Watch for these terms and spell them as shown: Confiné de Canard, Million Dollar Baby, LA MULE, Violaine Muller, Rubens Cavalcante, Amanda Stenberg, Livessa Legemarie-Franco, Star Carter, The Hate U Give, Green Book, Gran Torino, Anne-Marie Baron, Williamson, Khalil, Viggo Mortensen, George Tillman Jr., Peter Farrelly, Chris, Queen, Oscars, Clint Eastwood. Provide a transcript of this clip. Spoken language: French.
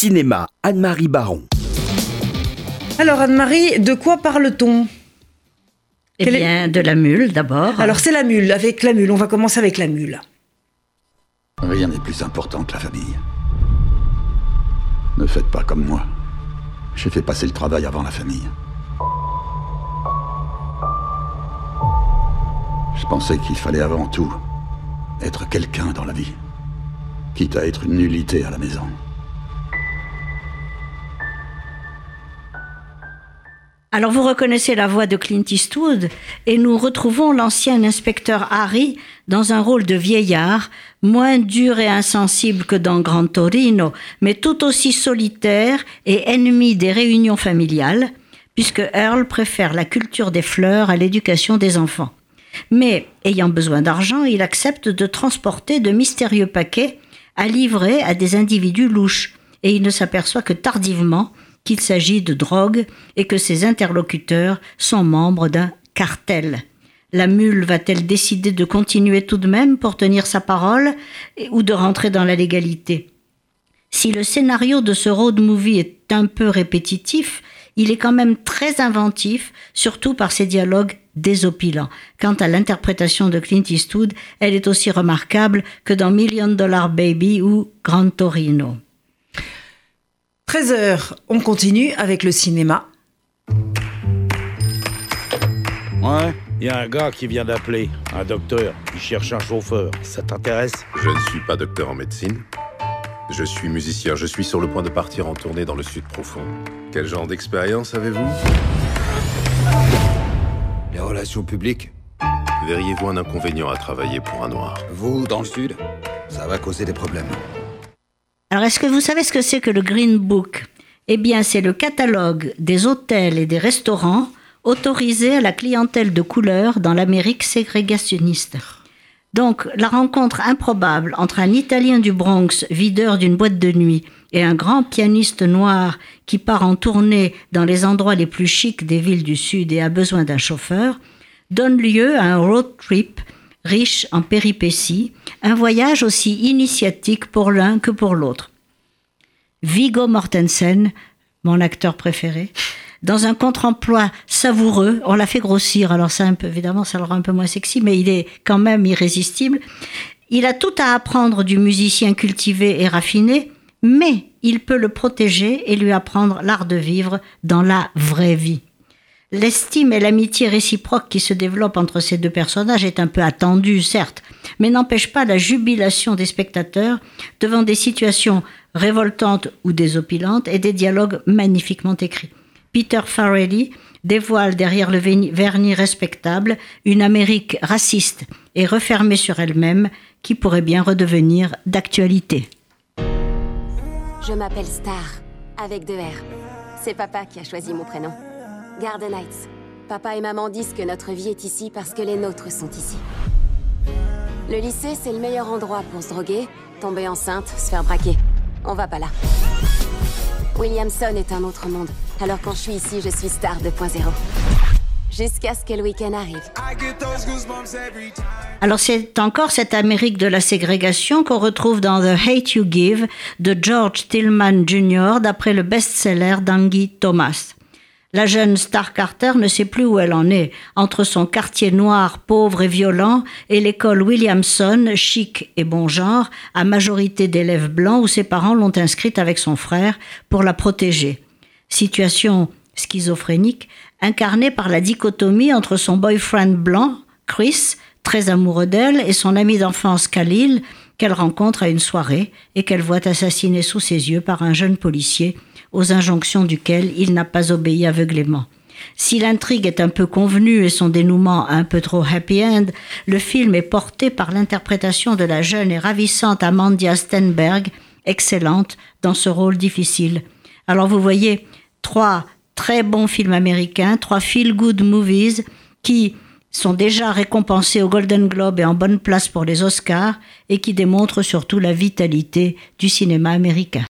Cinéma, Anne-Marie Baron. Alors Anne-Marie, de quoi parle-t-on ? Eh bien, de La Mule d'abord. Alors c'est La Mule, avec La Mule, on va commencer avec La Mule. Rien n'est plus important que la famille. Ne faites pas comme moi. J'ai fait passer le travail avant la famille. Je pensais qu'il fallait avant tout être quelqu'un dans la vie, quitte à être une nullité à la maison. Alors vous reconnaissez la voix de Clint Eastwood et nous retrouvons l'ancien inspecteur Harry dans un rôle de vieillard, moins dur et insensible que dans Gran Torino, mais tout aussi solitaire et ennemi des réunions familiales, puisque Earl préfère la culture des fleurs à l'éducation des enfants. Mais, ayant besoin d'argent, il accepte de transporter de mystérieux paquets à livrer à des individus louches, et il ne s'aperçoit que tardivement qu'il s'agit de drogue et que ses interlocuteurs sont membres d'un cartel. La mule va-t-elle décider de continuer tout de même pour tenir sa parole ou de rentrer dans la légalité ? Si le scénario de ce road movie est un peu répétitif, il est quand même très inventif, surtout par ses dialogues désopilants. Quant à l'interprétation de Clint Eastwood, elle est aussi remarquable que dans Million Dollar Baby ou Gran Torino. 13h, on continue avec le cinéma. Ouais, il y a un gars qui vient d'appeler, un docteur, il cherche un chauffeur. Ça t'intéresse ? Je ne suis pas docteur en médecine. Je suis musicien, je suis sur le point de partir en tournée dans le sud profond. Quel genre d'expérience avez-vous ? Les relations publiques. Verriez-vous un inconvénient à travailler pour un noir ? Vous, dans le sud, ça va causer des problèmes. Alors, est-ce que vous savez ce que c'est que le Green Book ? Eh bien, c'est le catalogue des hôtels et des restaurants autorisés à la clientèle de couleur dans l'Amérique ségrégationniste. Donc, la rencontre improbable entre un Italien du Bronx, videur d'une boîte de nuit, et un grand pianiste noir qui part en tournée dans les endroits les plus chics des villes du Sud et a besoin d'un chauffeur, donne lieu à un road trip riche en péripéties, un voyage aussi initiatique pour l'un que pour l'autre. Viggo Mortensen, mon acteur préféré, dans un contre-emploi savoureux, on l'a fait grossir, alors ça, évidemment, ça le rend un peu moins sexy, mais il est quand même irrésistible. Il a tout à apprendre du musicien cultivé et raffiné, mais il peut le protéger et lui apprendre l'art de vivre dans la vraie vie. L'estime et l'amitié réciproque qui se développe entre ces deux personnages est un peu attendue, certes, mais n'empêche pas la jubilation des spectateurs devant des situations révoltantes ou désopilantes et des dialogues magnifiquement écrits. Peter Farrelly dévoile derrière le vernis respectable une Amérique raciste et refermée sur elle-même qui pourrait bien redevenir d'actualité. Je m'appelle Star, avec deux R. C'est papa qui a choisi mon prénom. Garden Heights. Papa et maman disent que notre vie est ici parce que les nôtres sont ici. Le lycée, c'est le meilleur endroit pour se droguer, tomber enceinte, se faire braquer. On va pas là. Williamson est un autre monde. Alors quand je suis ici, je suis Star 2.0. Jusqu'à ce que le week-end arrive. Alors c'est encore cette Amérique de la ségrégation qu'on retrouve dans The Hate U Give de George Tillman Jr. d'après le best-seller d'Angie Thomas. La jeune Star Carter ne sait plus où elle en est, entre son quartier noir pauvre et violent et l'école Williamson, chic et bon genre, à majorité d'élèves blancs où ses parents l'ont inscrite avec son frère pour la protéger. Situation schizophrénique, incarnée par la dichotomie entre son boyfriend blanc, Chris, très amoureux d'elle, et son ami d'enfance Khalil, qu'elle rencontre à une soirée et qu'elle voit assassiner sous ses yeux par un jeune policier, aux injonctions duquel il n'a pas obéi aveuglément. Si l'intrigue est un peu convenue et son dénouement un peu trop happy end, le film est porté par l'interprétation de la jeune et ravissante Amanda Stenberg, excellente dans ce rôle difficile. Alors vous voyez, 3 très bons films américains, 3 feel-good movies qui sont déjà récompensés au Golden Globe et en bonne place pour les Oscars et qui démontrent surtout la vitalité du cinéma américain.